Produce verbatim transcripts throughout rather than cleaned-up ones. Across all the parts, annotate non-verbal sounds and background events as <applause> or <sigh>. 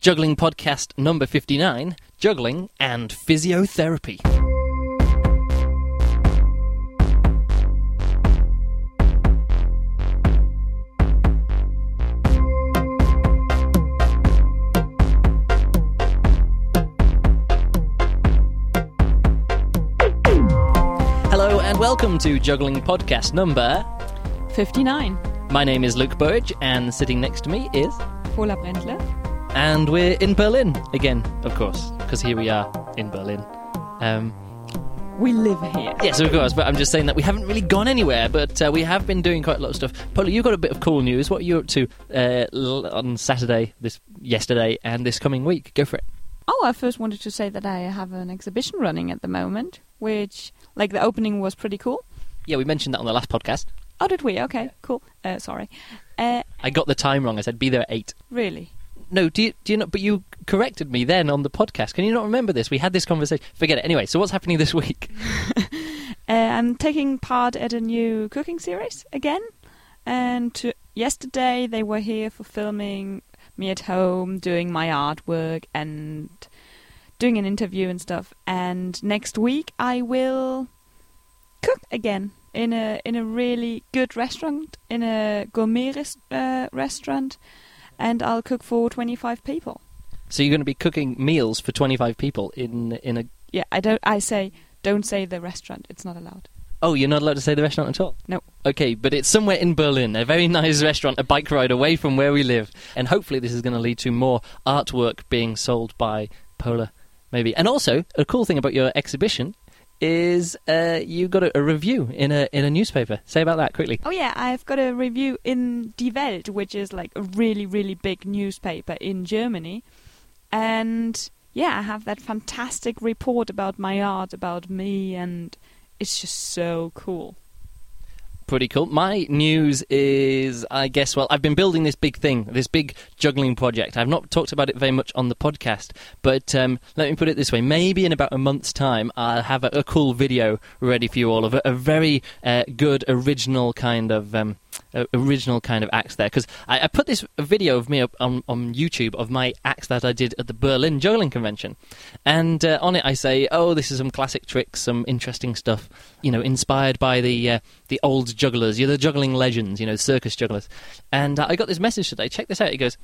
Juggling podcast number fifty-nine, Juggling and Physiotherapy. Hello and welcome to Juggling podcast number fifty-nine. My name is Luke Burge and sitting next to me is Fola Brändler. And we're in Berlin again, of course, because here we are in Berlin. Um, we live here. Yes, of course, but I'm just saying that we haven't really gone anywhere, but uh, we have been doing quite a lot of stuff. Polly, you got a bit of cool news. What are you up to uh, on Saturday, this yesterday, and this coming week? Go for it. Oh, I first wanted to say that I have an exhibition running at the moment, which, like, the opening was pretty cool. Yeah, we mentioned that on the last podcast. Oh, did we? Okay, yeah. Cool. Uh, sorry. Uh, I got the time wrong. I said be there at eight. Really? No, do you, do you not? But you corrected me then on the podcast. Can you not remember this? We had this conversation. Forget it. Anyway, so what's happening this week? uh, I'm taking part at a new cooking series again. And to, yesterday they were here for filming me at home, doing my artwork and doing an interview and stuff. And next week I will cook again in a in a really good restaurant, in a gourmet res- uh, restaurant. And I'll cook for twenty-five people. So you're going to be cooking meals for twenty-five people in in a... Yeah, I don't. I say, don't say the restaurant. It's not allowed. Oh, you're not allowed to say the restaurant at all? No. Okay, but it's somewhere in Berlin, a very nice restaurant, a bike ride away from where we live. And hopefully this is going to lead to more artwork being sold by Pola, maybe. And also, a cool thing about your exhibition is uh, you got a, a review in a in a newspaper. Say about that quickly. Oh yeah, I've got a review in Die Welt, which is like a really, really big newspaper in Germany. And yeah, I have that fantastic report about my art, about me, and it's just so cool. Pretty cool. My news is, I guess, well, I've been building this big thing, this big juggling project. I've not talked about it very much on the podcast, but um, let me put it this way. Maybe in about a month's time, I'll have a, a cool video ready for you all of a, a very uh, good original kind of... Um, Uh, original kind of axe there, because I, I put this video of me up on, on YouTube of my axe that I did at the Berlin Juggling Convention, and uh, on it I say, oh, this is some classic tricks, some interesting stuff, you know, inspired by the uh, the old jugglers, you know, the juggling legends, you know, circus jugglers. And uh, I got this message today, check this out, it goes,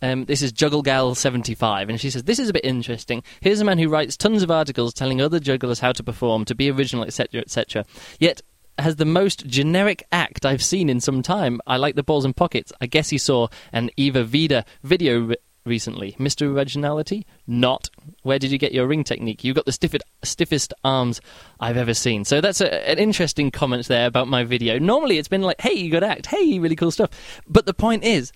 um, this is Juggle Gal seventy-five, and she says, this is a bit interesting, here's a man who writes tons of articles telling other jugglers how to perform, to be original, etc, etc, yet has the most generic act I've seen in some time. I like the balls and pockets. I guess he saw an Iva Vida video re- recently. Mister Originality? Not. Where did you get your ring technique? You got the stiffest, stiffest arms I've ever seen. So that's a, an interesting comment there about my video. Normally it's been like, hey, you got act. Hey, really cool stuff. But the point is,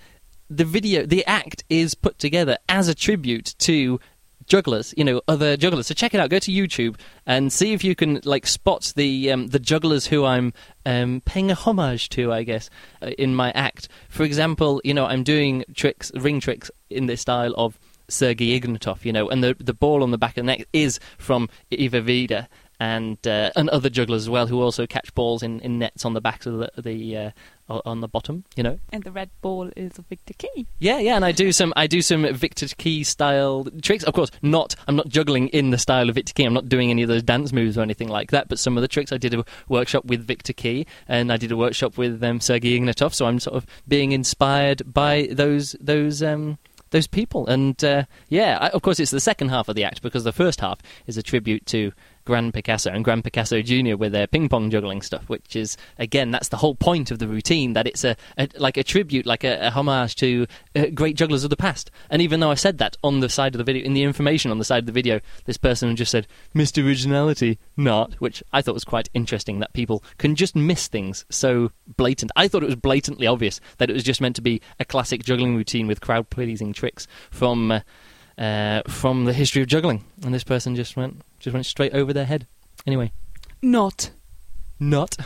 the video, the act is put together as a tribute to jugglers, you know, other jugglers. So check it out. Go to YouTube and see if you can, like, spot the um, the jugglers who I'm um, paying a homage to, I guess, uh, in my act. For example, you know, I'm doing tricks, ring tricks in the style of Sergei Ignatov, you know, and the the ball on the back of the neck is from Iva Vida and uh, and other jugglers as well, who also catch balls in, in nets on the backs of the, the uh, on the bottom, you know. And the red ball is Victor Key. Yeah, yeah, and I do some I do some Victor Key style tricks. Of course, not I'm not juggling in the style of Victor Key. I'm not doing any of those dance moves or anything like that, but some of the tricks, I did a workshop with Victor Key and I did a workshop with um, Sergei Ignatov, so I'm sort of being inspired by those those um, those people. And uh, yeah, I, of course it's the second half of the act, because the first half is a tribute to Grand Picasso and Grand Picasso Junior with their ping pong juggling stuff, which is, again, that's the whole point of the routine, that it's a, a like a tribute, like a, a homage to uh, great jugglers of the past. And even though I said that on the side of the video, in the information on the side of the video, this person just said, Mister Originality, not, which I thought was quite interesting, that people can just miss things so blatant. I thought it was blatantly obvious that it was just meant to be a classic juggling routine with crowd-pleasing tricks from... Uh, Uh, from the history of juggling, and this person just went just went straight over their head. Anyway, not, not.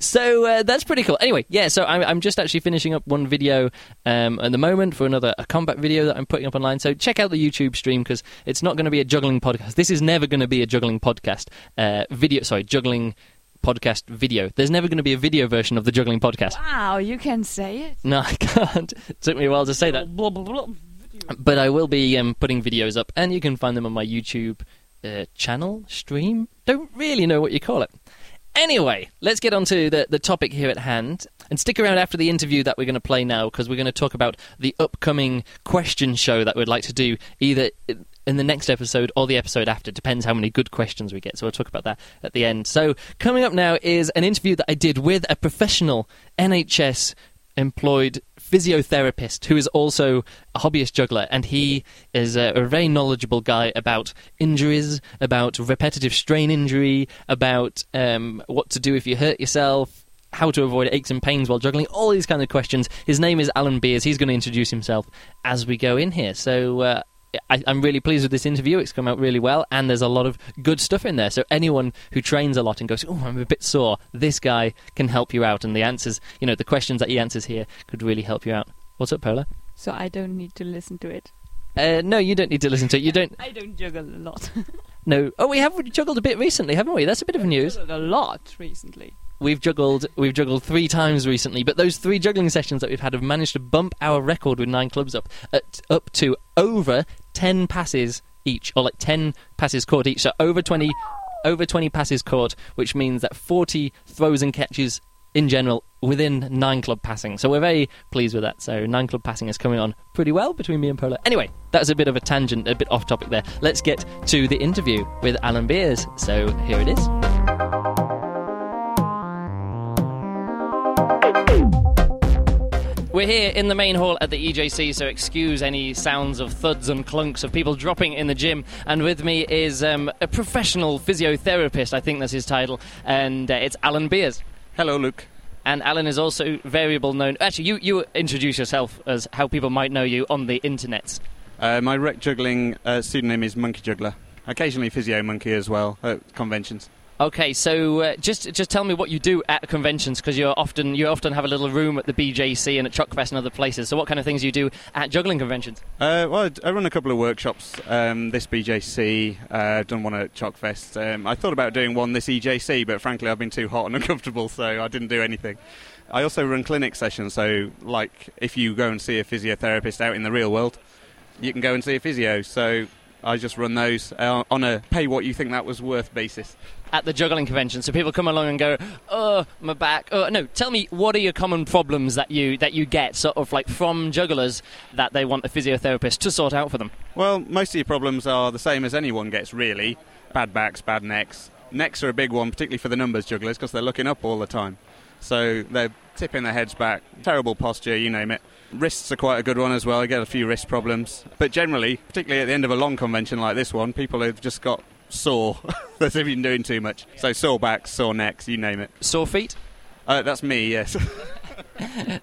so uh, that's pretty cool. Anyway, yeah. So I'm I'm just actually finishing up one video um, at the moment for another a combat video that I'm putting up online. So check out the YouTube stream, because it's not going to be a juggling podcast. This is never going to be a juggling podcast uh, video. Sorry, juggling. podcast video. There's never going to be a video version of the juggling podcast. Wow, you can say it. No, I can't. It took me a while to say that. Blah, blah, blah. But I will be um, putting videos up, and you can find them on my YouTube uh, channel, stream. Don't really know what you call it. Anyway, let's get on to the, the topic here at hand. And stick around after the interview that we're going to play now, because we're going to talk about the upcoming question show that we'd like to do either in the next episode or the episode after. Depends how many good questions we get, so we'll talk about that at the end. So coming up now is an interview that I did with a professional N H S employed physiotherapist who is also a hobbyist juggler, and he is a, a very knowledgeable guy about injuries, about repetitive strain injury, about um, what to do if you hurt yourself, how to avoid aches and pains while juggling, all these kind of questions. His name is Alan Beers. He's going to introduce himself as we go in here. So uh, I, I'm really pleased with this interview. It's come out really well, and there's a lot of good stuff in there. So anyone who trains a lot and goes, oh, I'm a bit sore, this guy can help you out. And the answers, you know, the questions that he answers here could really help you out. What's up, Paula? So I don't need to listen to it. Uh, no, you don't need to listen to it. You don't. I don't juggle a lot. No. Oh, we have juggled a bit recently, haven't we? That's a bit of news. I've juggled a lot recently. We've juggled we've juggled three times recently, but those three juggling sessions that we've had have managed to bump our record with nine clubs up at up to over ten passes each, or like ten passes caught each, so over twenty over twenty passes caught, which means that forty throws and catches in general within nine club passing. So we're very pleased with that. So nine club passing is coming on pretty well between me and Paula. Anyway, that's a bit of a tangent, a bit off topic there. Let's get to the interview with Alan Beers. So here it is. We're here in the main hall at the E J C, so excuse any sounds of thuds and clunks of people dropping in the gym. And with me is um, a professional physiotherapist, I think that's his title, and uh, it's Alan Beers. Hello, Luke. And Alan is also variable known... Actually, you, you introduce yourself as how people might know you on the internet. Uh, my rec juggling uh, pseudonym is Monkey Juggler. Occasionally Physio Monkey as well at conventions. Okay, so uh, just just tell me what you do at conventions, because you often you often have a little room at the B J C and at Chalkfest and other places. So what kind of things do you do at juggling conventions? Uh, well, I run a couple of workshops. Um, this B J C, uh, I've done one at Chalkfest. Um, I thought about doing one this E J C, but frankly I've been too hot and uncomfortable, so I didn't do anything. I also run clinic sessions, so like if you go and see a physiotherapist out in the real world, you can go and see a physio. So I just run those uh, on a pay-what-you-think-that-was-worth basis. At the juggling convention, so people come along and go, oh, my back, oh, no, tell me, what are your common problems that you that you get, sort of like from jugglers, that they want a physiotherapist to sort out for them? Well, most of your problems are the same as anyone gets, really. Bad backs, bad necks. Necks are a big one, particularly for the numbers jugglers, because they're looking up all the time. So they're tipping their heads back, terrible posture, you name it. Wrists are quite a good one as well. I get a few wrist problems. But generally, particularly at the end of a long convention like this one, people have just got sore. That's if you're doing too much. So sore backs, sore necks, you name it. Sore feet? Uh, that's me, yes.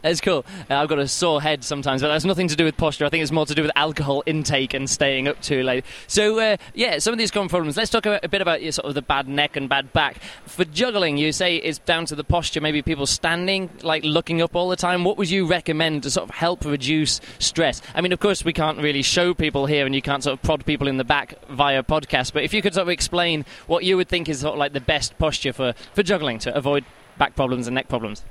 That's cool. Uh, I've got a sore head sometimes, but that's nothing to do with posture. I think it's more to do with alcohol intake and staying up too late. So, uh, yeah, some of these common problems. Let's talk a bit about your, sort of the bad neck and bad back. For juggling, you say it's down to the posture, maybe people standing, like looking up all the time. What would you recommend to sort of help reduce stress? I mean, of course, we can't really show people here, and you can't sort of prod people in the back via podcast, but if you could sort of explain what you would think is sort of like the best posture for, for juggling to avoid back problems and neck problems.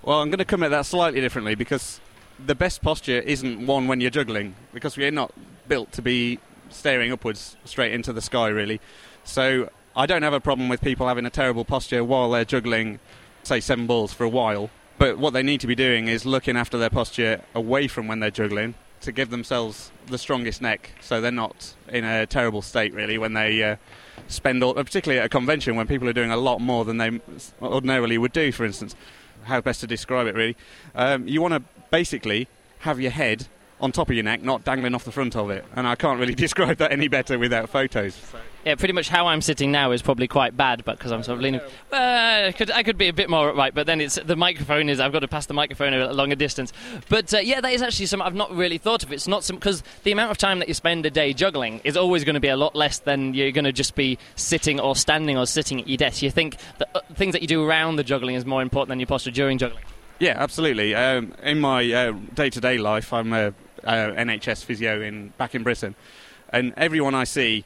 Well, I'm going to come at that slightly differently, because the best posture isn't one when you're juggling, because we're not built to be staring upwards straight into the sky, really. So I don't have a problem with people having a terrible posture while they're juggling, say, seven balls for a while. But what they need to be doing is looking after their posture away from when they're juggling to give themselves the strongest neck, so they're not in a terrible state, really, when they... Uh, spend all, particularly at a convention when people are doing a lot more than they ordinarily would do, for instance. How best to describe it, really? Um, you want to basically have your head on top of your neck, not dangling off the front of it. And I can't really describe that any better without photos. So. Yeah, pretty much how I'm sitting now is probably quite bad, but because I'm sort of leaning... Uh, I, could, I could be a bit more upright, but then it's the microphone is... I've got to pass the microphone at a longer distance. But, uh, yeah, that is actually something I've not really thought of. It's not some... Because the amount of time that you spend a day juggling is always going to be a lot less than you're going to just be sitting or standing or sitting at your desk. You think the uh, things that you do around the juggling is more important than your posture during juggling. Yeah, absolutely. Um, in my uh, day-to-day life, I'm a... Uh, N H S physio in back in Britain, and everyone I see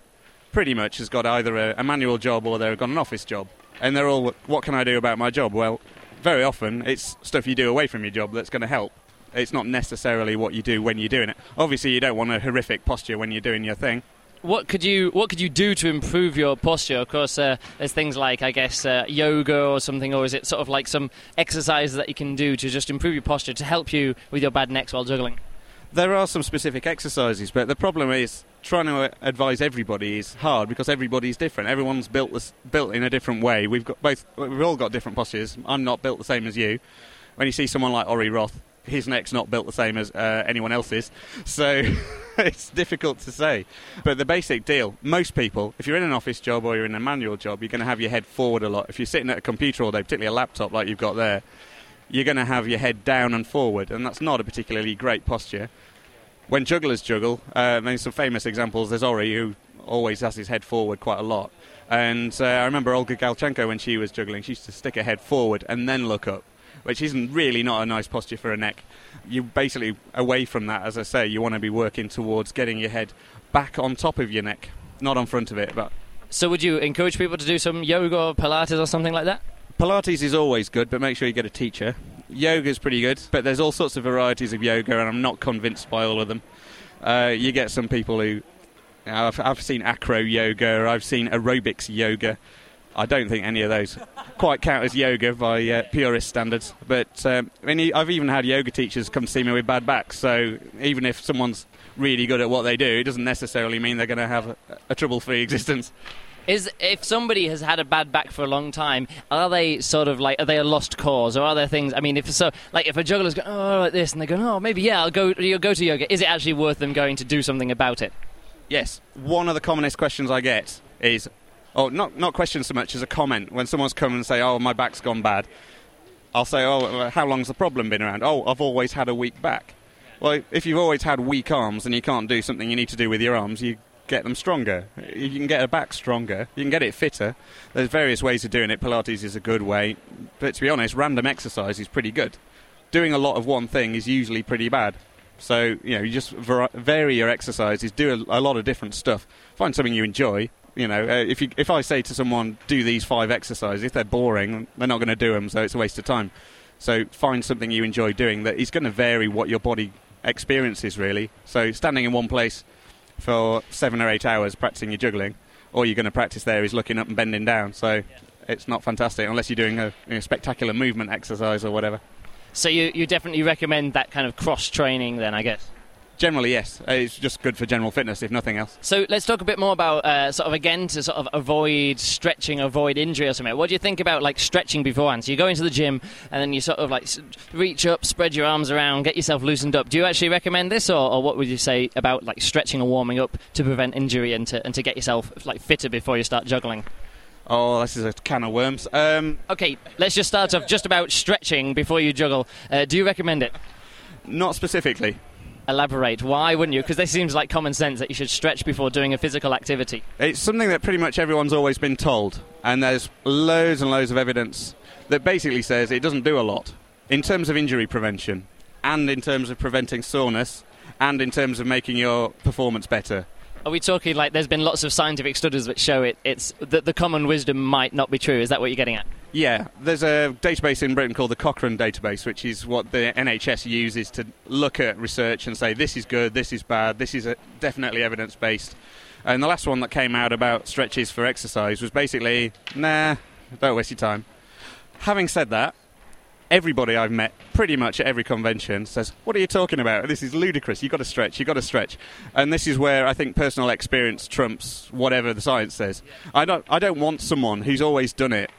pretty much has got either a, a manual job or they've got an office job, and they're all, what can I do about my job? Well, very often it's stuff you do away from your job that's going to help. it's not necessarily what you do when you're doing it. Obviously, you don't want a horrific posture when you're doing your thing. What could you what could you do to improve your posture? Of course, uh, there's things like, I guess, uh, yoga or something, or is it sort of like some exercises that you can do to just improve your posture to help you with your bad necks while juggling? There are some specific exercises, but the problem is trying to advise everybody is hard because everybody's different. Everyone's built this, built in a different way. We've got both. We've all got different postures. I'm not built the same as you. When you see someone like Ori Roth, his neck's not built the same as uh, anyone else's. So it's difficult to say. But the basic deal, most people, if you're in an office job or you're in a manual job, you're going to have your head forward a lot. If you're sitting at a computer all day, particularly a laptop like you've got there, you're going to have your head down and forward, and that's not a particularly great posture. When jugglers juggle, uh, there's some famous examples. There's Ori, who always has his head forward quite a lot. And uh, I remember Olga Galchenko, when she was juggling, she used to stick her head forward and then look up, which isn't really not a nice posture for a neck. You basically, away from that, as I say, you want to be working towards getting your head back on top of your neck, not on front of it. But so would you encourage people to do some yoga or Pilates or something like that? Pilates is always good, but make sure you get a teacher. Yoga is pretty good, but there's all sorts of varieties of yoga, and I'm not convinced by all of them. Uh, you get some people who... You know, I've, I've seen acro yoga, I've seen aerobics yoga. I don't think any of those quite count as yoga by uh, purist standards. But um, I mean, I've even had yoga teachers come to see me with bad backs, so even if someone's really good at what they do, it doesn't necessarily mean they're going to have a, a trouble-free existence. Is if somebody has had a bad back for a long time, are they sort of like, are they a lost cause, or are there things? I mean, if so, like if a juggler's going, oh, like this, and they go, oh, maybe yeah, I'll go, you'll go to yoga. Is it actually worth them going to do something about it? Yes. One of the commonest questions I get is, oh, not not questions so much as a comment when someone's come and say, oh, my back's gone bad. I'll say, oh, how long's the problem been around? Oh, I've always had a weak back. Well, if you've always had weak arms and you can't do something you need to do with your arms, you get them stronger. You can get a back stronger. You can get it fitter. There's various ways of doing it. Pilates is a good way. But to be honest, random exercise is pretty good. Doing a lot of one thing is usually pretty bad. So, you know, you just vary your exercises, do a, a lot of different stuff. Find something you enjoy. You know, uh, if you, if I say to someone, do these five exercises, if they're boring, they're not going to do them, so it's a waste of time. So find something you enjoy doing that is going to vary what your body experiences, really. So standing in one place for seven or eight hours practicing your juggling, all you're going to practice there is looking up and bending down. So yeah, it's not fantastic unless you're doing a, a spectacular movement exercise or whatever. So you, you definitely recommend that kind of cross-training then, I guess? Generally, yes. It's just good for general fitness, if nothing else. So let's talk a bit more about, uh, sort of, again, to sort of avoid stretching, avoid injury or something. What do you think about, like, stretching beforehand? So you go into the gym and then you sort of, like, reach up, spread your arms around, get yourself loosened up. Do you actually recommend this, or, or what would you say about, like, stretching or warming up to prevent injury and to, and to get yourself, like, fitter before you start juggling? Oh, this is a can of worms. Um, okay, let's just start off just about stretching before you juggle. Uh, do you recommend it? Not specifically. Elaborate. Why wouldn't you? Because this seems like common sense that you should stretch before doing a physical activity. It's something that pretty much everyone's always been told, and there's loads and loads of evidence that basically says it doesn't do a lot in terms of injury prevention, and in terms of preventing soreness, and in terms of making your performance better. Are we talking like there's been lots of scientific studies that show it? It's that the common wisdom might not be true. Is that what you're getting at? Yeah, there's a database in Britain called the Cochrane Database, which is what the N H S uses to look at research and say this is good, this is bad, this is a definitely evidence-based. And the last one that came out about stretches for exercise was basically, nah, don't waste your time. Having said that, everybody I've met, pretty much at every convention, says, what are you talking about? This is ludicrous. You've got to stretch. You've got to stretch. And this is where I think personal experience trumps whatever the science says. I don't, I don't want someone who's always done it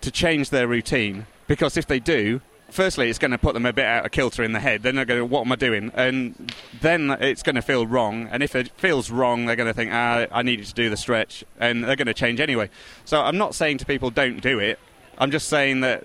to change their routine, because if they do, firstly, it's going to put them a bit out of kilter in the head. Then they're going to, what am I doing? And then it's going to feel wrong. And if it feels wrong, they're going to think, ah, I needed to do the stretch. And they're going to change anyway. So I'm not saying to people, don't do it. I'm just saying that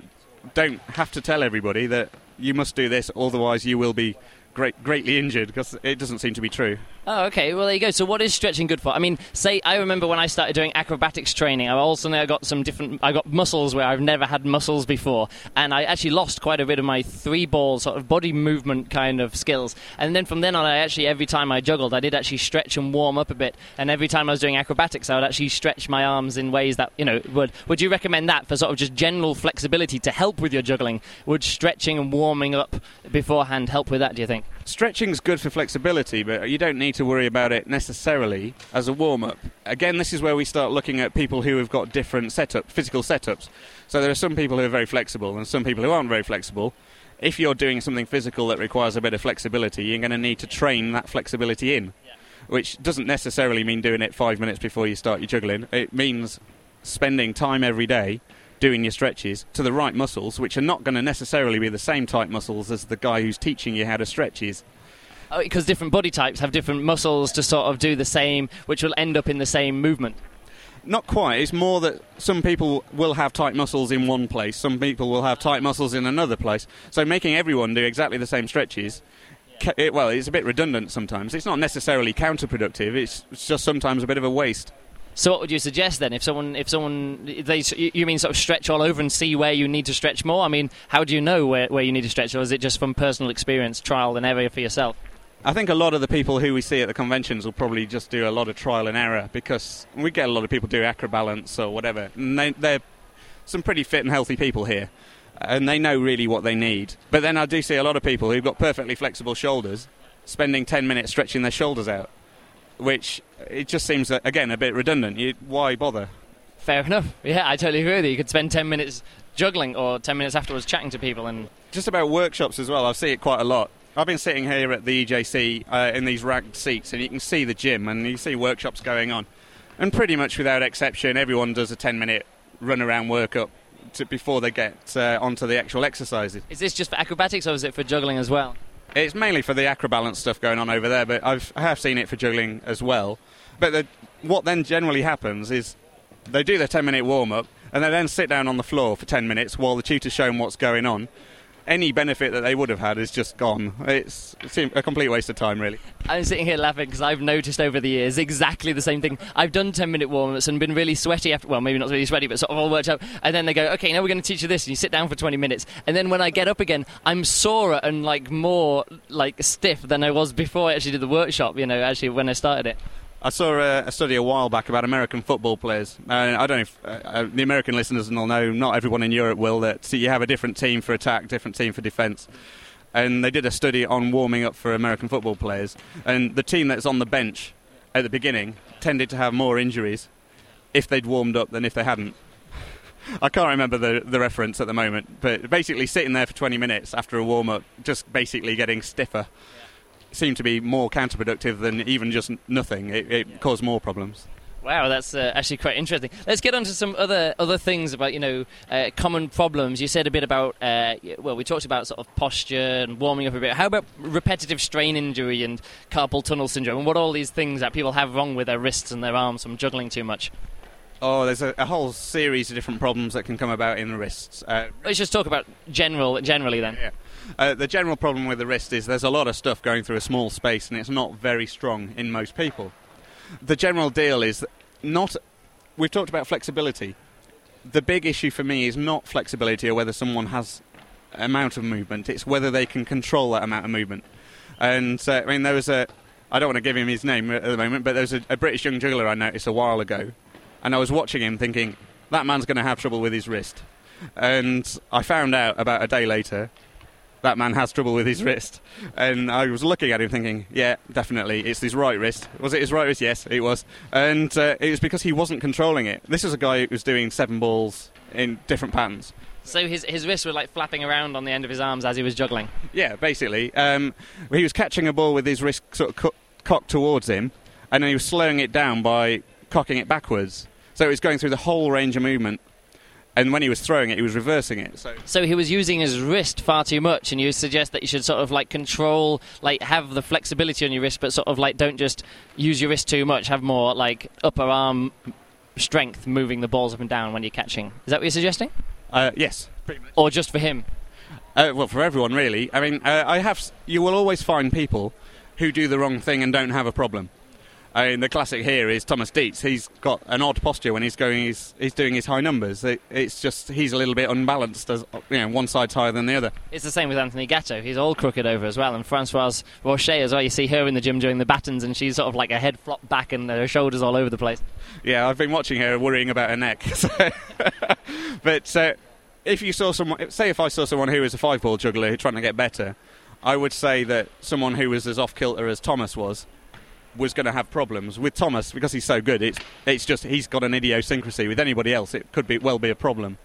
don't have to tell everybody that you must do this, otherwise you will be great, greatly injured, because it doesn't seem to be true. Oh, okay. Well, there you go. So what is stretching good for? I mean, say, I remember when I started doing acrobatics training, I all suddenly I got some different, I got muscles where I've never had muscles before. And I actually lost quite a bit of my three ball sort of body movement kind of skills. And then from then on, I actually, every time I juggled, I did actually stretch and warm up a bit. And every time I was doing acrobatics, I would actually stretch my arms in ways that, you know, would, would you recommend that for sort of just general flexibility to help with your juggling? Would stretching and warming up beforehand help with that, do you think? Stretching's good for flexibility, but you don't need to worry about it necessarily as a warm-up. Again, this is where we start looking at people who have got different setup, physical setups. So there are some people who are very flexible and some people who aren't very flexible. If you're doing something physical that requires a bit of flexibility, you're going to need to train that flexibility in, yeah. Which doesn't necessarily mean doing it five minutes before you start your juggling. It means spending time every day doing your stretches to the right muscles, which are not going to necessarily be the same type muscles as the guy who's teaching you how to stretch is. Oh, because different body types have different muscles to sort of do the same, which will end up in the same movement. Not quite. It's more that some people will have tight muscles in one place, some people will have tight muscles in another place. So making everyone do exactly the same stretches, yeah. it, well, it's a bit redundant sometimes. It's not necessarily counterproductive. It's, it's just sometimes a bit of a waste. So what would you suggest then? If someone, if someone, they, you mean sort of stretch all over and see where you need to stretch more? I mean, how do you know where, where you need to stretch, or is it just from personal experience, trial and error for yourself? I think a lot of the people who we see at the conventions will probably just do a lot of trial and error, because we get a lot of people do acrobalance or whatever, and they, they're some pretty fit and healthy people here, and they know really what they need. But then I do see a lot of people who've got perfectly flexible shoulders spending ten minutes stretching their shoulders out, which it just seems, again, a bit redundant. You, why bother? Fair enough. Yeah, I totally agree with you. You could spend ten minutes juggling or ten minutes afterwards chatting to people. And just about workshops as well, I see it quite a lot. I've been sitting here at the E J C uh, in these ragged seats, and you can see the gym and you see workshops going on. And pretty much without exception, everyone does a ten-minute run-around workup to, before they get uh, onto the actual exercises. Is this just for acrobatics, or is it for juggling as well? It's mainly for the acrobalance stuff going on over there, but I've, I have seen it for juggling as well. But the, what then generally happens is they do their ten-minute warm-up, and they then sit down on the floor for ten minutes while the tutor's showing what's going on. Any benefit that they would have had is just gone. It's, it's a complete waste of time, really. I'm sitting here laughing because I've noticed over the years exactly the same thing. I've done ten-minute warm-ups and been really sweaty after. Well, maybe not really sweaty, but sort of all worked out. And then they go, OK, now we're going to teach you this. And you sit down for twenty minutes. And then when I get up again, I'm sorer and, like, more, like, stiff than I was before I actually did the workshop, you know, actually when I started it. I saw a, a study a while back about American football players. Uh, I don't know if uh, the American listeners will know, not everyone in Europe will, that so you have a different team for attack, different team for defence. And they did a study on warming up for American football players. And the team that's on the bench at the beginning tended to have more injuries if they'd warmed up than if they hadn't. I can't remember the, the reference at the moment, but basically sitting there for twenty minutes after a warm-up, just basically getting stiffer. Seemed to be more counterproductive than even just nothing. It, it yeah. caused more problems. Wow, that's uh, actually quite interesting. Let's get on to some other other things about, you know, uh, common problems. You said a bit about, uh, well, we talked about sort of posture and warming up a bit. How about repetitive strain injury and carpal tunnel syndrome? And what are all these things that people have wrong with their wrists and their arms from juggling too much? Oh, there's a, a whole series of different problems that can come about in the wrists. Uh, Let's just talk about general, generally then. Yeah. Uh, the general problem with the wrist is there's a lot of stuff going through a small space, and it's not very strong in most people. The general deal is not... We've talked about flexibility. The big issue for me is not flexibility or whether someone has amount of movement. It's whether they can control that amount of movement. And, uh, I mean, there was a... I don't want to give him his name at the moment, but there was a, a British young juggler I noticed a while ago, and I was watching him thinking, that man's going to have trouble with his wrist. And I found out about a day later... that man has trouble with his wrist. And I was looking at him thinking, yeah, definitely, it's his right wrist. Was it his right wrist? Yes, it was. And uh, it was because he wasn't controlling it. This is a guy who was doing seven balls in different patterns. So his his wrists were, like, flapping around on the end of his arms as he was juggling? Yeah, basically. Um, he was catching a ball with his wrist sort of co- cocked towards him, and then he was slowing it down by cocking it backwards. So it was going through the whole range of movement. And when he was throwing it, he was reversing it. So. so he was using his wrist far too much, and you suggest that you should sort of like control, like have the flexibility on your wrist, but sort of like don't just use your wrist too much, have more like upper arm strength moving the balls up and down when you're catching. Is that what you're suggesting? Uh, yes. Pretty much. Or just for him? uh, well, for everyone really. I mean, uh, I have. You will always find people who do the wrong thing and don't have a problem. I mean, the classic here is Thomas Dietz. He's got an odd posture when he's going. He's, he's doing his high numbers. It, it's just he's a little bit unbalanced. As you know, one side's higher than the other. It's the same with Anthony Gatto. He's all crooked over as well. And Francoise Rocher as well. You see her in the gym doing the battens, and she's sort of like her head flopped back and her shoulders all over the place. Yeah, I've been watching her, worrying about her neck. So. But uh, if you saw someone, say if I saw someone who was a five-ball juggler trying to get better, I would say that someone who was as off-kilter as Thomas was. was going to have problems with Thomas because he's so good. It's it's just he's got an idiosyncrasy. With anybody else, it could be well be a problem.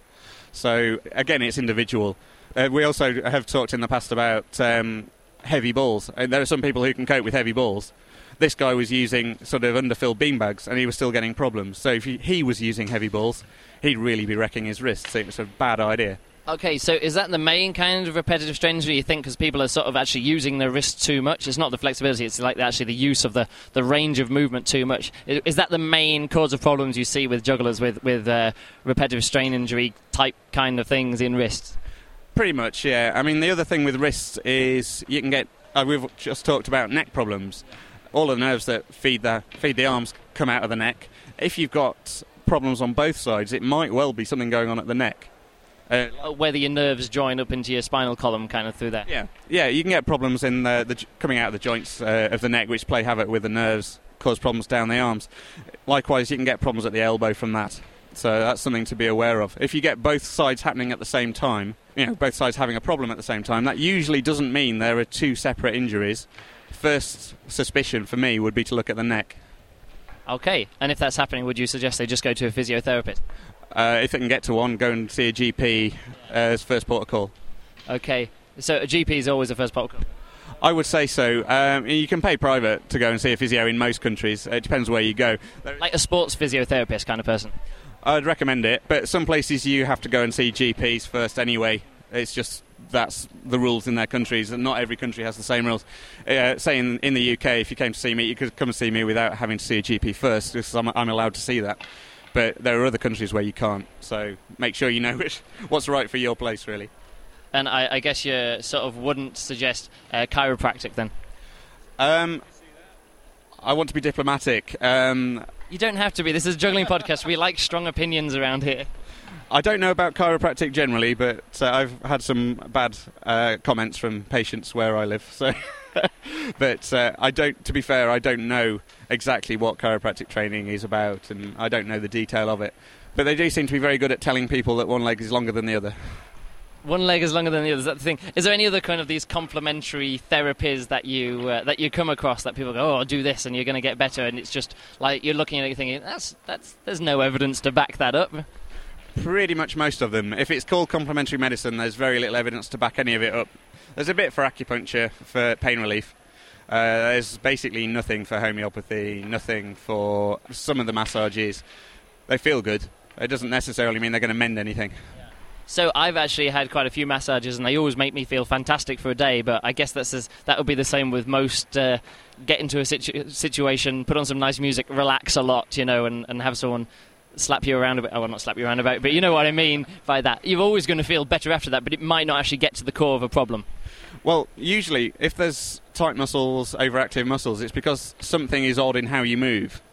So again, it's individual. Uh, we also have talked in the past about um, heavy balls, and there are some people who can cope with heavy balls. This guy was using sort of underfilled beanbags, and he was still getting problems. So if he, he was using heavy balls, he'd really be wrecking his wrists. It was a bad idea. Okay, so is that the main kind of repetitive strains, do you think, because people are sort of actually using their wrists too much? It's not the flexibility, it's like actually the use of the, the range of movement too much. Is, is that the main cause of problems you see with jugglers with, with uh, repetitive strain injury type kind of things in wrists? Pretty much, yeah. I mean, the other thing with wrists is you can get, uh, we've just talked about neck problems. All the nerves that feed the, feed the arms come out of the neck. If you've got problems on both sides, it might well be something going on at the neck. Uh, whether your nerves join up into your spinal column kind of through that. Yeah, yeah, you can get problems in the, the coming out of the joints uh, of the neck, which play havoc with the nerves, cause problems down the arms. Likewise, you can get problems at the elbow from that. So that's something to be aware of. If you get both sides happening at the same time, you know, both sides having a problem at the same time, that usually doesn't mean there are two separate injuries. First suspicion for me would be to look at the neck. Okay, and if that's happening, would you suggest they just go to a physiotherapist? Uh, if they can get to one, go and see a G P uh, as first port of call. Okay, so a G P is always the first port of call? I would say so. Um, you can pay private to go and see a physio in most countries. It depends where you go. Like a sports physiotherapist kind of person? I'd recommend it, but some places you have to go and see G Ps first anyway. It's just that's the rules in their countries, and not every country has the same rules. Uh, say in, in the U K, if you came to see me, you could come and see me without having to see a G P first, because I'm, I'm allowed to see that. But there are other countries where you can't, so make sure you know which, what's right for your place, really. And I, I guess you sort of wouldn't suggest uh, chiropractic, then? Um, I want to be diplomatic. Um, you don't have to be. This is a juggling podcast. We like strong opinions around here. I don't know about chiropractic generally, but uh, I've had some bad uh, comments from patients where I live, so... But uh, I don't. To be fair, I don't know exactly what chiropractic training is about, and I don't know the detail of it. But they do seem to be very good at telling people that one leg is longer than the other. One leg is longer than the other. Is that the thing? Is there any other kind of these complementary therapies that you uh, that you come across that people go, oh, I'll do this, and you're going to get better, and it's just like you're looking at it thinking that's that's there's no evidence to back that up. Pretty much most of them. If it's called complementary medicine, there's very little evidence to back any of it up. There's a bit for acupuncture, for pain relief. Uh, there's basically nothing for homeopathy, nothing for some of the massages. They feel good. It doesn't necessarily mean they're going to mend anything. Yeah. So I've actually had quite a few massages, and they always make me feel fantastic for a day, but I guess that's as, that would be the same with most... Uh, get into a situ- situation, put on some nice music, relax a lot, you know, and, and have someone... slap you around about, oh, well, not slap you around about, but you know what I mean by that. You're always going to feel better after that, but it might not actually get to the core of a problem. Well, usually, if there's tight muscles, overactive muscles, it's because something is odd in how you move.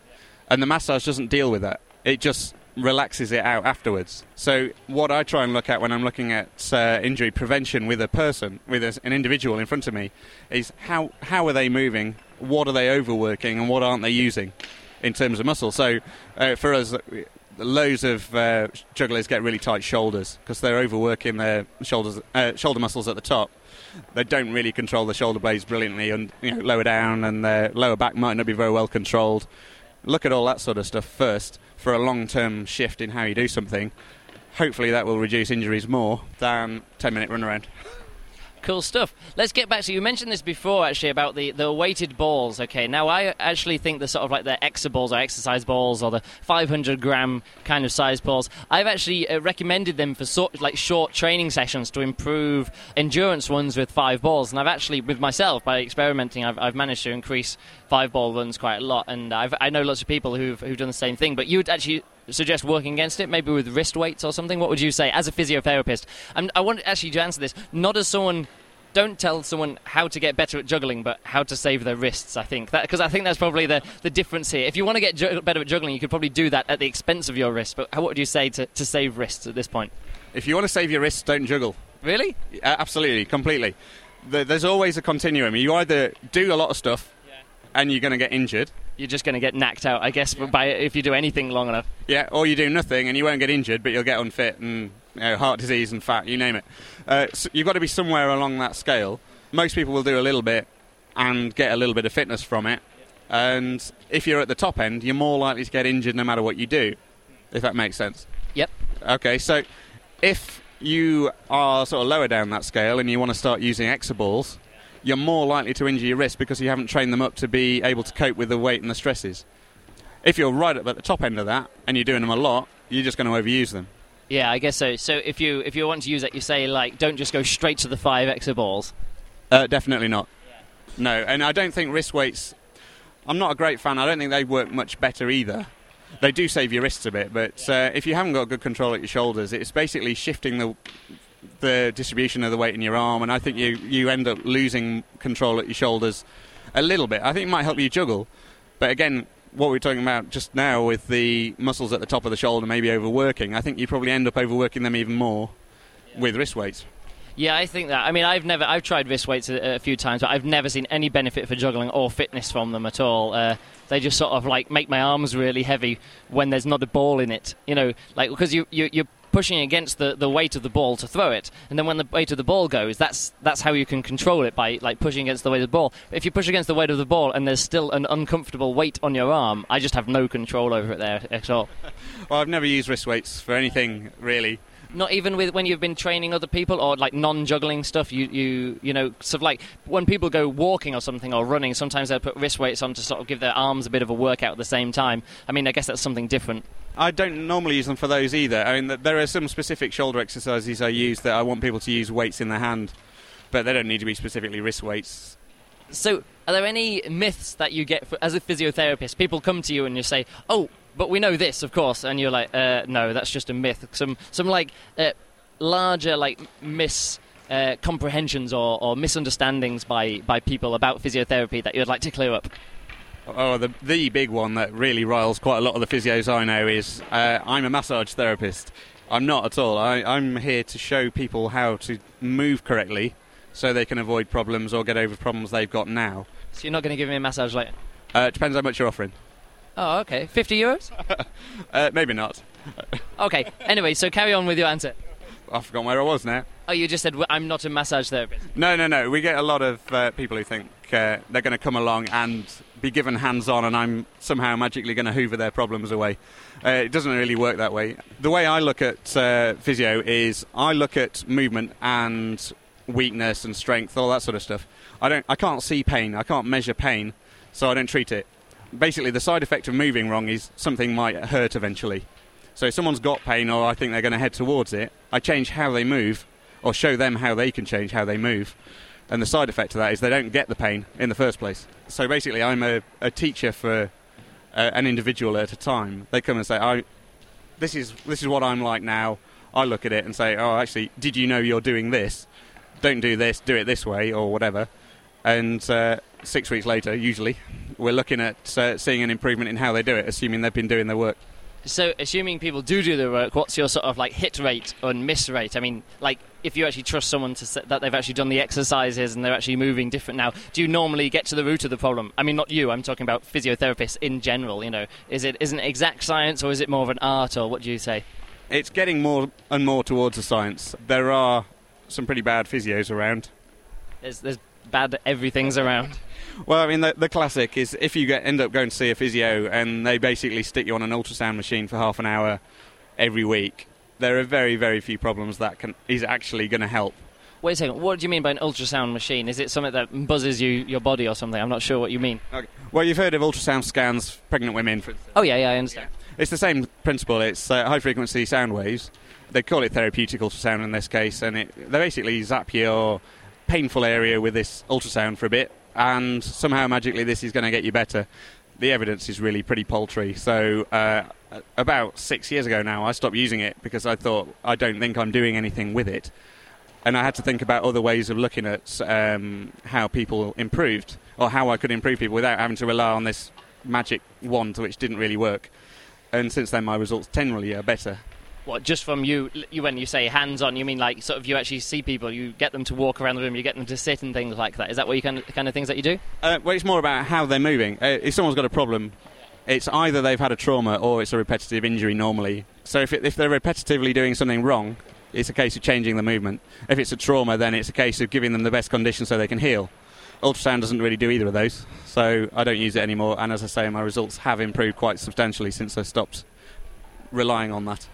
And the massage doesn't deal with that. It just relaxes it out afterwards. So what I try and look at when I'm looking at uh, injury prevention with a person, with a, an individual in front of me, is how how are they moving, what are they overworking, and what aren't they using in terms of muscle. So uh, for us, loads of uh, jugglers get really tight shoulders because they're overworking their shoulders, uh, shoulder muscles at the top. They don't really control the shoulder blades brilliantly, and you know, lower down, and their lower back might not be very well controlled. Look at all that sort of stuff first for a long-term shift in how you do something. Hopefully that will reduce injuries more than ten-minute runaround. Cool stuff. Let's get back to, you mentioned this before actually about the, the weighted balls. Okay, now I actually think the sort of like the exa balls or exercise balls or the five hundred gram kind of size balls, I've actually uh, recommended them for sort of like short training sessions to improve endurance ones with five balls. And I've actually, with myself, by experimenting, I've, I've managed to increase five ball runs quite a lot, and I've, I know lots of people who've, who've done the same thing, but you would actually suggest working against it, maybe with wrist weights or something? What would you say as a physiotherapist? And I want actually to answer this, not as someone... Don't tell someone how to get better at juggling, but how to save their wrists, I think. Because I think that's probably the, the difference here. If you want to get ju- better at juggling, you could probably do that at the expense of your wrist. But how, what would you say to, to save wrists at this point? If you want to save your wrists, don't juggle. Really? Uh, absolutely, completely. The, there's always a continuum. You either do a lot of stuff, yeah, and you're going to get injured. You're just going to get knacked out, I guess, yeah, by if you do anything long enough. Yeah, or you do nothing and you won't get injured, but you'll get unfit and... You know, heart disease and fat, you name it. Uh, so you've got to be somewhere along that scale. Most people will do a little bit and get a little bit of fitness from it. And if you're at the top end, you're more likely to get injured no matter what you do, if that makes sense. Yep. Okay, so if you are sort of lower down that scale and you want to start using extra balls, you're more likely to injure your wrist because you haven't trained them up to be able to cope with the weight and the stresses. If you're right at the top end of that and you're doing them a lot, you're just going to overuse them. Yeah, I guess so. So if you if you want to use it, you say, like, don't just go straight to the five extra balls. Uh, definitely not. Yeah. No, and I don't think wrist weights... I'm not a great fan. I don't think they work much better either. They do save your wrists a bit, but yeah. uh, if you haven't got good control at your shoulders, it's basically shifting the the distribution of the weight in your arm, and I think you, you end up losing control at your shoulders a little bit. I think it might help you juggle, but again... What we were talking about just now with the muscles at the top of the shoulder maybe overworking, I think you probably end up overworking them even more yeah. with wrist weights. Yeah, I think that. I mean, I've never, I've tried wrist weights a, a few times, but I've never seen any benefit for juggling or fitness from them at all. Uh, they just sort of like make my arms really heavy when there's not a ball in it, you know, like because you, you you're pushing against the, the weight of the ball to throw it, and then when the weight of the ball goes, that's that's how you can control it, by like pushing against the weight of the ball. But if you push against the weight of the ball and there's still an uncomfortable weight on your arm, I just have no control over it there at all. Well, I've never used wrist weights for anything really. Not even with when you've been training other people or like non-juggling stuff, you you you know, sort of like when people go walking or something or running, sometimes they'll put wrist weights on to sort of give their arms a bit of a workout at the same time. I mean, I guess that's something different. I don't normally use them for those either. I mean, there are some specific shoulder exercises I use that I want people to use weights in their hand, but they don't need to be specifically wrist weights. So, are there any myths that you get for, as a physiotherapist? People come to you and you say, oh, but we know this, of course, and you're like, uh, no, that's just a myth. Some, some like, uh, larger, like, mis... Uh, comprehensions or, or misunderstandings by, by people about physiotherapy that you'd like to clear up? Oh, the the big one that really riles quite a lot of the physios I know is uh, I'm a massage therapist. I'm not at all. I, I'm here to show people how to move correctly so they can avoid problems or get over problems they've got now. So you're not going to give me a massage later? Uh, it depends how much you're offering. Oh, okay. fifty euros? uh, maybe not. Okay. Anyway, so carry on with your answer. I've forgotten where I was now. Oh, you just said, well, I'm not a massage therapist. No, no, no. We get a lot of uh, people who think uh, they're going to come along and be given hands-on and I'm somehow magically going to hoover their problems away. Uh, it doesn't really work that way. The way I look at uh, physio is I look at movement and weakness and strength, all that sort of stuff. I don't, I can't see pain. I can't measure pain, so I don't treat it. Basically, the side effect of moving wrong is something might hurt eventually. So if someone's got pain or I think they're going to head towards it, I change how they move or show them how they can change how they move. And the side effect of that is they don't get the pain in the first place. So basically I'm a, a teacher for uh, an individual at a time. They come and say, "I, this is this is what I'm like now." I look at it and say, oh, actually, did you know you're doing this? Don't do this, do it this way or whatever. And uh, six weeks later, usually, we're looking at uh, seeing an improvement in how they do it, assuming they've been doing their work. So, assuming people do do their work, what's your sort of, like, hit rate or miss rate? I mean, like, if you actually trust someone to set that they've actually done the exercises and they're actually moving different now, do you normally get to the root of the problem? I mean, not you, I'm talking about physiotherapists in general, you know. Is it isn't it exact science or is it more of an art, or what do you say? It's getting more and more towards the science. There are some pretty bad physios around. There's, there's bad everything's around. Well, I mean, the, the classic is if you get, end up going to see a physio and they basically stick you on an ultrasound machine for half an hour every week, there are very, very few problems that can, is actually going to help. Wait a second, what do you mean by an ultrasound machine? Is it something that buzzes you, your body or something? I'm not sure what you mean. Okay. Well, you've heard of ultrasound scans, pregnant women, for instance. Oh, yeah, yeah, I understand. Yeah. It's the same principle. It's uh, high-frequency sound waves. They call it therapeutic ultrasound in this case, and it, they basically zap your painful area with this ultrasound for a bit, and somehow magically this is going to get you better. The evidence is really pretty paltry. So uh, about six years ago now, I stopped using it because I thought, I don't think I'm doing anything with it. And I had to think about other ways of looking at um, how people improved, or how I could improve people without having to rely on this magic wand, which didn't really work. And since then, my results generally are better. What, just from you, you, when you say hands-on, you mean like sort of you actually see people, you get them to walk around the room, you get them to sit and things like that? Is that what you kind of, kind of things that you do? Uh, well, it's more about how they're moving. Uh, if someone's got a problem, it's either they've had a trauma or it's a repetitive injury normally. So if, it, if they're repetitively doing something wrong, it's a case of changing the movement. If it's a trauma, then it's a case of giving them the best condition so they can heal. Ultrasound doesn't really do either of those, so I don't use it anymore. And as I say, my results have improved quite substantially since I stopped relying on that.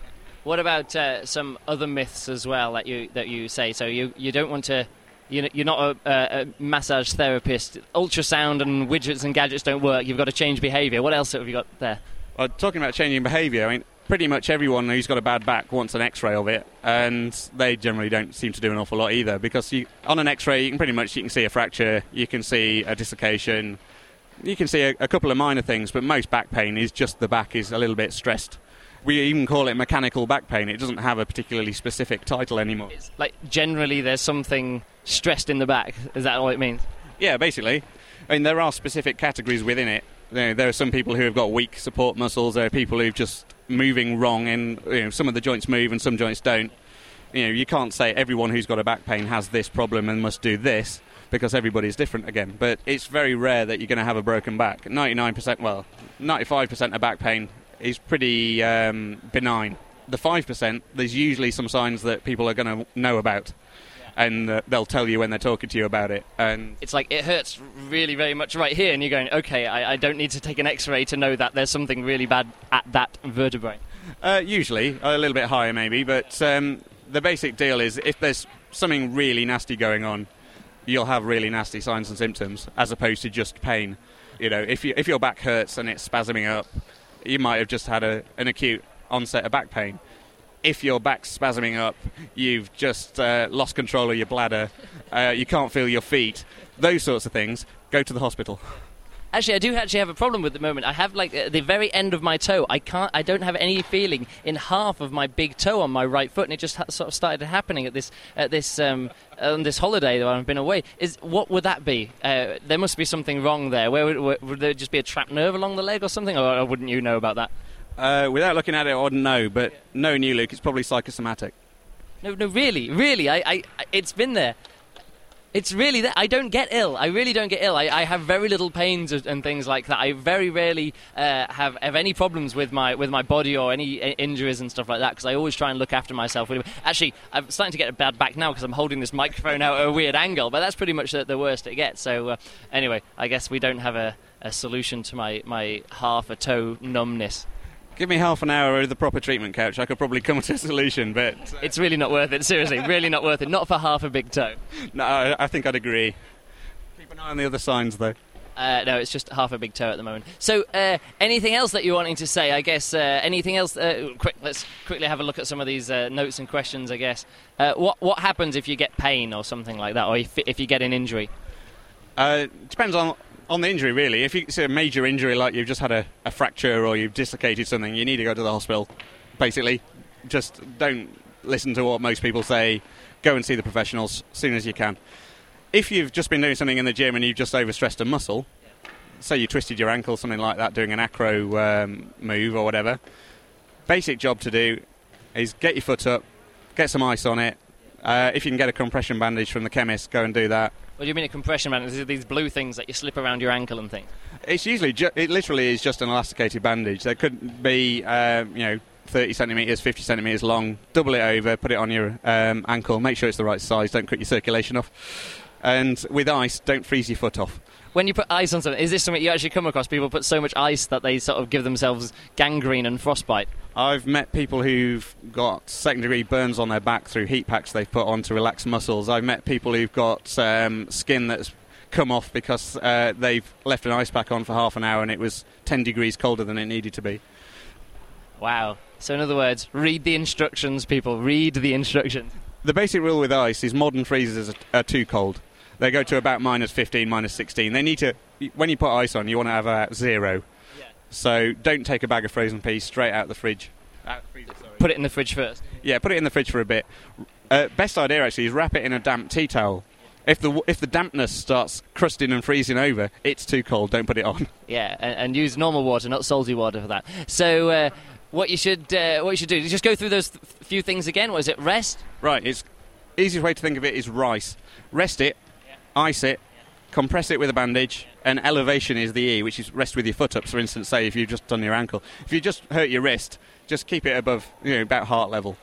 What about uh, some other myths as well that you that you say? So you, you don't want to, you, you're not a, a, a massage therapist. Ultrasound and widgets and gadgets don't work. You've got to change behaviour. What else have you got there? Well, talking about changing behaviour, I mean, pretty much everyone who's got a bad back wants an x-ray of it, and they generally don't seem to do an awful lot either, because you, on an x-ray you can pretty much you can see a fracture, you can see a dislocation, you can see a, a couple of minor things, but most back pain is just the back is a little bit stressed. We even call it mechanical back pain. It doesn't have a particularly specific title anymore. It's like generally there's something stressed in the back, is that all it means? Yeah, basically. I mean, there are specific categories within it. You know, there are some people who have got weak support muscles, there are people who've just moving wrong, and you know, some of the joints move and some joints don't. You know, you can't say everyone who's got a back pain has this problem and must do this, because everybody's different again. But it's very rare that you're going to have a broken back. ninety-nine percent, well, ninety-five percent of back pain is pretty um, benign. The five percent, there's usually some signs that people are going to know about, and uh, they'll tell you when they're talking to you about it. And it's like, it hurts really very much right here, and you're going, okay, I, I don't need to take an x-ray to know that there's something really bad at that vertebrae. Uh, usually, a little bit higher maybe, but um, the basic deal is if there's something really nasty going on, you'll have really nasty signs and symptoms, as opposed to just pain. You know, if, you, if your back hurts and it's spasming up, you might have just had a, an acute onset of back pain. If your back's spasming up, you've just uh, lost control of your bladder, uh, you can't feel your feet, those sorts of things, go to the hospital. Actually, I do actually have a problem with the moment. I have, like, the very end of my toe. I can't. I don't have any feeling in half of my big toe on my right foot, and it just ha- sort of started happening at this at this um, on this holiday that I've been away. Is what would that be? Uh, there must be something wrong there. Where would, would, would there just be a trapped nerve along the leg or something? Or, or wouldn't you know about that? Uh, without looking at it, I wouldn't know, but knowing you, Luke, it's probably psychosomatic. No, no, really, really, I, I, it's been there. It's really there. I don't get ill. I really don't get ill. I, I have very little pains and things like that. I very rarely uh, have have any problems with my with my body or any injuries and stuff like that, because I always try and look after myself. Actually, I'm starting to get a bad back now because I'm holding this microphone out at a weird angle, but that's pretty much the, the worst it gets. So uh, anyway, I guess we don't have a, a solution to my, my half a toe numbness. Give me half an hour of the proper treatment couch. I could probably come to a solution, but... Uh, it's really not worth it, seriously. Really not worth it. Not for half a big toe. No, I, I think I'd agree. Keep an eye on the other signs, though. Uh, no, it's just half a big toe at the moment. So, uh, anything else that you're wanting to say, I guess? Uh, anything else? Uh, quick, let's quickly have a look at some of these uh, notes and questions, I guess. Uh, what what happens if you get pain or something like that, or if, if you get an injury? Uh, depends on... On the injury, really. If it's a major injury, like you've just had a, a fracture or you've dislocated something, you need to go to the hospital, basically. Just don't listen to what most people say. Go and see the professionals as soon as you can. If you've just been doing something in the gym and you've just overstressed a muscle, say you twisted your ankle, something like that, doing an acro um, move or whatever, basic job to do is get your foot up, get some ice on it. Uh, if you can get a compression bandage from the chemist, go and do that. What do you mean a compression bandage? These are these blue things that you slip around your ankle and things. It's usually, ju- it literally is just an elasticated bandage. There could be, uh, you know, thirty centimetres, fifty centimetres long. Double it over, put it on your um, ankle. Make sure it's the right size. Don't cut your circulation off. And with ice, don't freeze your foot off. When you put ice on something, is this something you actually come across? People put so much ice that they sort of give themselves gangrene and frostbite. I've met people who've got second-degree burns on their back through heat packs they've put on to relax muscles. I've met people who've got um, skin that's come off because uh, they've left an ice pack on for half an hour and it was ten degrees colder than it needed to be. Wow. So in other words, read the instructions, people. Read the instructions. The basic rule with ice is modern freezers are too cold. they go to about minus fifteen, minus sixteen. They need to, when you put ice on, you want to have about zero. Yeah. So don't take a bag of frozen peas straight out of the fridge. Out of the freezer, sorry. Put it in the fridge first. Yeah, put it in the fridge for a bit. Uh, best idea, actually, is wrap it in a damp tea towel. If the if the dampness starts crusting and freezing over, it's too cold. Don't put it on. Yeah, and, and use normal water, not salty water for that. So uh, what you should uh, what you should do is just go through those th- few things again. What is it? Rest. Right. It's easiest way to think of it is rice. Rest it, yeah. Ice it, yeah. Compress it with a bandage, yeah. And elevation is the E, which is rest with your foot up. For instance, say if you've just done your ankle, if you just hurt your wrist, just keep it above, you know, about heart level.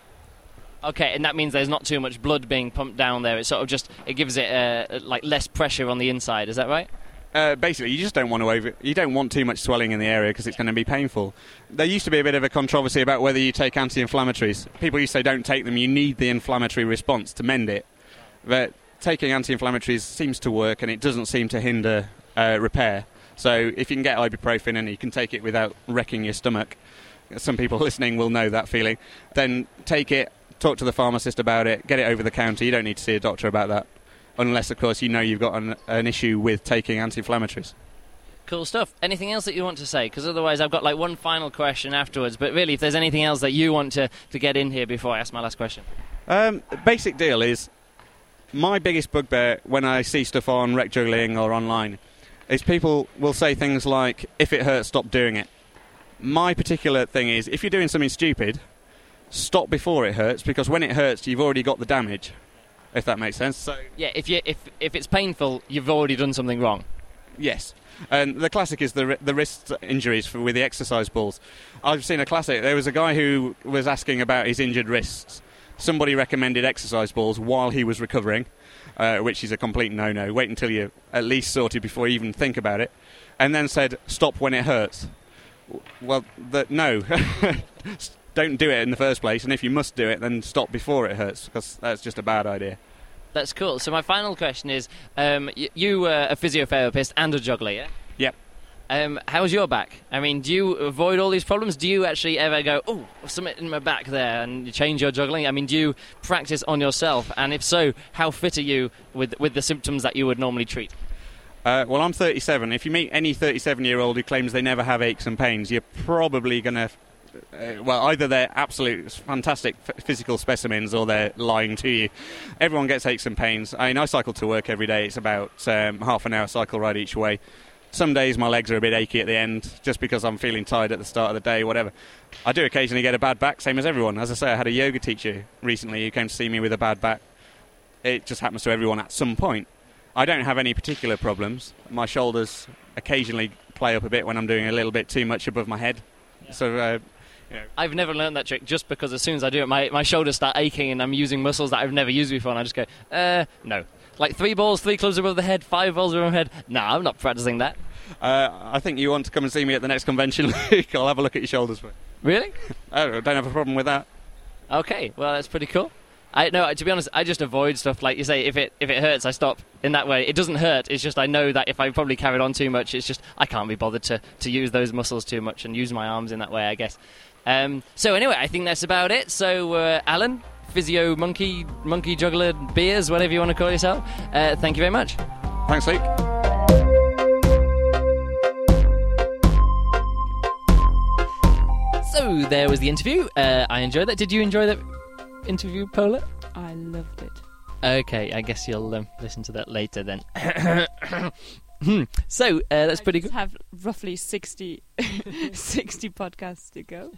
Okay, and that means there's not too much blood being pumped down there. It sort of just, it gives it, uh, like, less pressure on the inside. Is that right? Uh, basically, you just don't want to over, you don't want too much swelling in the area because it's going to be painful. There used to be a bit of a controversy about whether you take anti-inflammatories. People used to say don't take them. You need the inflammatory response to mend it. But taking anti-inflammatories seems to work, and it doesn't seem to hinder uh, repair. So if you can get ibuprofen and you can take it without wrecking your stomach, some people listening will know that feeling, then take it. Talk to the pharmacist about it, get it over the counter. You don't need to see a doctor about that, unless, of course, you know you've got an, an issue with taking anti-inflammatories. Cool stuff. Anything else that you want to say? Because otherwise I've got, like, one final question afterwards, but really, if there's anything else that you want to, to get in here before I ask my last question. Um, the basic deal is, my biggest bugbear when I see stuff on rec juggling or online is people will say things like, if it hurts, stop doing it. My particular thing is, if you're doing something stupid, stop before it hurts, because when it hurts, you've already got the damage, if that makes sense. So yeah, if you if if it's painful, you've already done something wrong. Yes, and the classic is the the wrist injuries for, with the exercise balls. I've seen a classic. There was a guy who was asking about his injured wrists. Somebody recommended exercise balls while he was recovering, uh, which is a complete no-no. Wait until you're at least sorted before you even think about it, and then said stop when it hurts. Well, the, no. Don't do it in the first place, and if you must do it, then stop before it hurts, because that's just a bad idea. That's cool. So my final question is, um, y- you were a physiotherapist and a juggler, yeah? Yep. Um, how's your back? I mean, do you avoid all these problems? Do you actually ever go, oh, something in my back there, and you change your juggling? I mean, do you practice on yourself? And if so, how fit are you with, with the symptoms that you would normally treat? Uh, well, I'm thirty-seven. If you meet any thirty-seven-year-old who claims they never have aches and pains, you're probably going to... Uh, well, either they're absolute fantastic f- physical specimens or they're lying to you. Everyone gets aches and pains. I mean, I cycle to work every day. It's about um, half an hour cycle ride each way. Some days my legs are a bit achy at the end just because I'm feeling tired at the start of the day, whatever. I do occasionally get a bad back, same as everyone. As I say, I had a yoga teacher recently who came to see me with a bad back. It just happens to everyone at some point. I don't have any particular problems. My shoulders occasionally play up a bit when I'm doing a little bit too much above my head. Yeah. So... Uh, You know. I've never learned that trick just because as soon as I do it, my, my shoulders start aching and I'm using muscles that I've never used before, and I just go, uh, no. Like three balls, three clubs above the head, five balls above the head. Nah, I'm not practicing that. Uh, I think you want to come and see me at the next convention, Luke. I'll have a look at your shoulders. Really? I don't have a problem with that. Okay, well, that's pretty cool. I no, to be honest, I just avoid stuff. Like you say, if it if it hurts, I stop. In that way, it doesn't hurt. It's just I know that if I probably carried on too much, it's just I can't be bothered to, to use those muscles too much and use my arms in that way, I guess. Um, so anyway, I think that's about it. So uh, Alan, Physio Monkey, Monkey Juggler, Beers, whatever you want to call yourself, uh, thank you very much. Thanks, Luke. So there was the interview. Uh, I enjoyed that. Did you enjoy that interview, Paula? I loved it. Okay, I guess you'll um, listen to that later then. So, uh, that's I pretty good. I have roughly sixty, <laughs> sixty podcasts to go.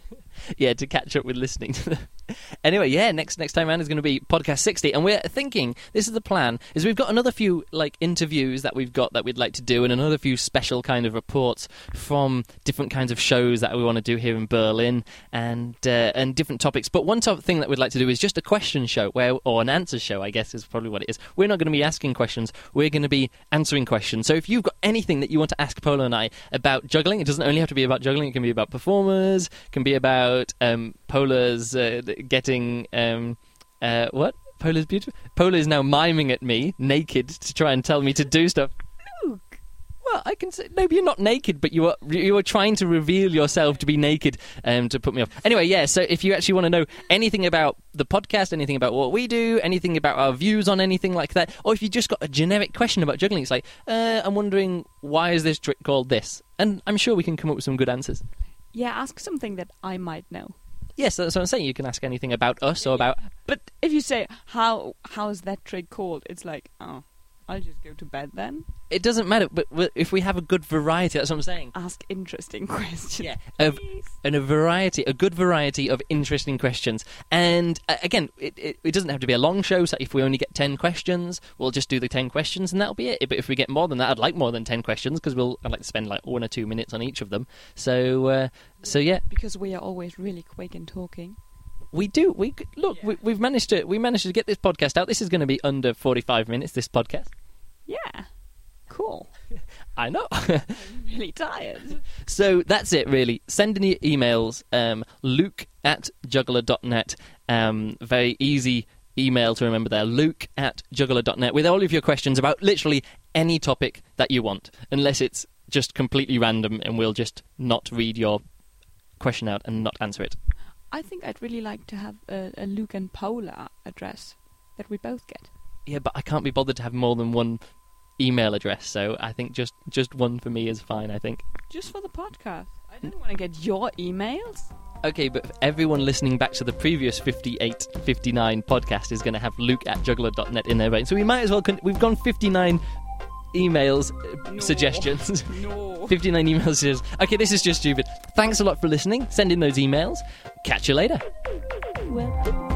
Yeah, to catch up with listening to them. Anyway, yeah, next next time around is going to be podcast sixty, and we're thinking, this is the plan, is we've got another few like interviews that we've got that we'd like to do, and another few special kind of reports from different kinds of shows that we want to do here in Berlin, and uh, and different topics. But one top thing that we'd like to do is just a question show, where or an answer show, I guess is probably what it is. We're not going to be asking questions, we're going to be answering questions. So if you've got anything that you want to ask Polo and I about juggling, it doesn't only have to be about juggling, it can be about performers, it can be about um, Polo's... Uh, getting um uh what Pola's beautiful Pola is now miming at me naked to try and tell me to do stuff. Luke, well, I can say, no, but you're not naked, but you are you are trying to reveal yourself to be naked um, to put me off. Anyway, yeah, so if you actually want to know anything about the podcast, anything about what we do, anything about our views on anything like that, or if you just got a generic question about juggling, it's like, uh, I'm wondering, why is this trick called this? And I'm sure we can come up with some good answers. Yeah, ask something that I might know. Yes, that's what I'm saying. You can ask anything about us or about... But if you say, how how is that trick called? It's like, oh, I'll just go to bed then. It doesn't matter, but if we have a good variety, that's what I'm saying. Ask interesting questions. Yeah, a, and a variety, a good variety of interesting questions. And uh, again, it, it, it doesn't have to be a long show, so if we only get ten questions, we'll just do the ten questions and that'll be it. But if we get more than that, I'd like more than ten questions, because we'll, I'd like to spend like one or two minutes on each of them. So, uh, so yeah. Because we are always really quick in talking. We do. We look. Yeah. We, we've managed to. We managed to get this podcast out. This is going to be under forty-five minutes. This podcast. Yeah. Cool. I know. I'm really tired. So that's it, really. Send in your emails. Um, Luke at juggler dot net. Um, very easy email to remember there. Luke at juggler dot net with all of your questions about literally any topic that you want, unless it's just completely random and we'll just not read your question out and not answer it. I think I'd really like to have a, a Luke and Paula address that we both get. Yeah, but I can't be bothered to have more than one email address, so I think just, just one for me is fine, I think. Just for the podcast. I didn't want to get your emails. Okay, but everyone listening back to the previous fifty-eight, fifty-nine podcast is going to have Luke at juggler dot net in there, right? So we might as well... Con- we've gone fifty-nine... emails, no. suggestions. No. fifty-nine emails says, okay, this is just stupid. Thanks a lot for listening. Send in those emails. Catch you later. Well.